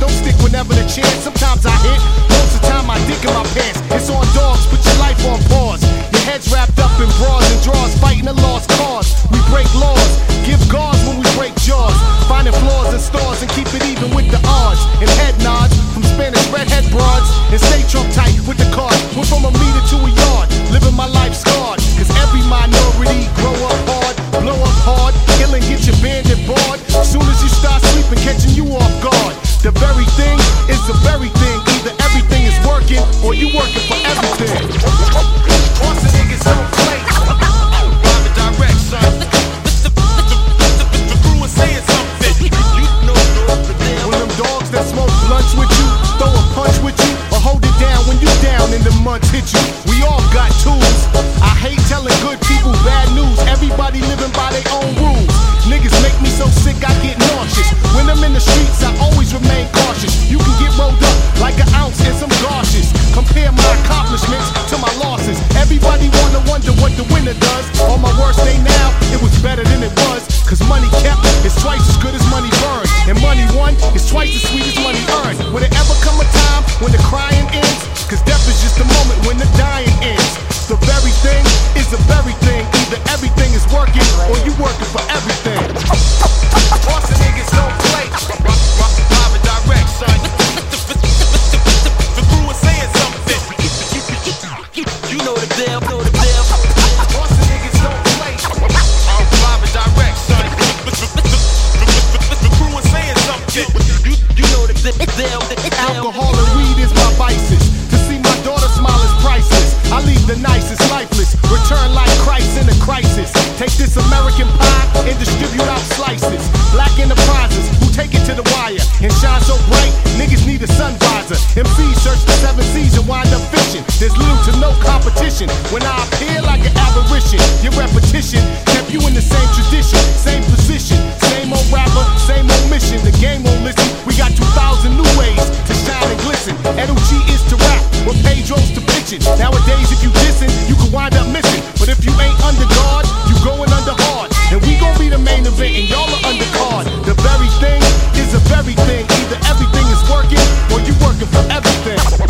don't stick whenever the chance. Sometimes I hit, most of the time I dick in my pants. It's on dogs, put your life on pause. Your head's wrapped up in bras and draws, fighting a lost cause. We break laws, give guards when we break jaws. Finding flaws and stars and keep it even with the odds. And head nods from Spanish redhead broads. And stay Trump tight with the card. Went from a meter to a yard, living my life scarred. Cause every minority grow up hard, blow up hard, kill and get your bandit bored. Soon as you start sleeping, catching you off guard. The very thing is the very thing. Either everything is working or you working for everything. Once the niggas on play, I'm a direct son. The crew is saying something. You know when them dogs that smoke blunts with you, throw a punch with you, or hold it down when you down in the months hit you. We all got tools. I hate telling good people bad news. Everybody living by their own rules. Niggas make me so sick I get nauseous. When I'm in the streets I always remain cautious. You can get rolled up like an ounce and some gauzes. Compare my accomplishments to my losses. Everybody wanna wonder what the winner does. On my worst day now, it was better than it was. Cause money kept is twice as good as money burned. And money won is twice as sweet as money earned. Will there ever come a time when the crying ends? Cause death is just a moment when the dying ends. The very thing is the very thing. Either everything is working or you working for everything. Boss the niggas don't play. Live and direct, son. The crew is saying something. You know the deal, know the deal. Boss the niggas don't play. Live and direct, son. The crew is saying something. You know the deal. Alcohol and weed is my vices. I leave the nicest lifeless, return like Christ in a crisis. Take this American pie and distribute out slices. Black enterprises who take it to the wire and shine so bright, niggas need a sun visor. MCs search the seven seas and wind up fishing. There's little to no competition when I appear like an apparition. Your repetition kept you in the same tradition, same position, same old rapper, same old mission. The game won't listen, we got 2,000 new ways to shine and glisten. Edo G is to rap, what Pedro's to pitching. Nowadays if you dissing, you can wind up missing. But if you ain't under guard, you going under hard. And we gon' be the main event and y'all are undercard. The very thing is the very thing. Either everything is working or you working for everything.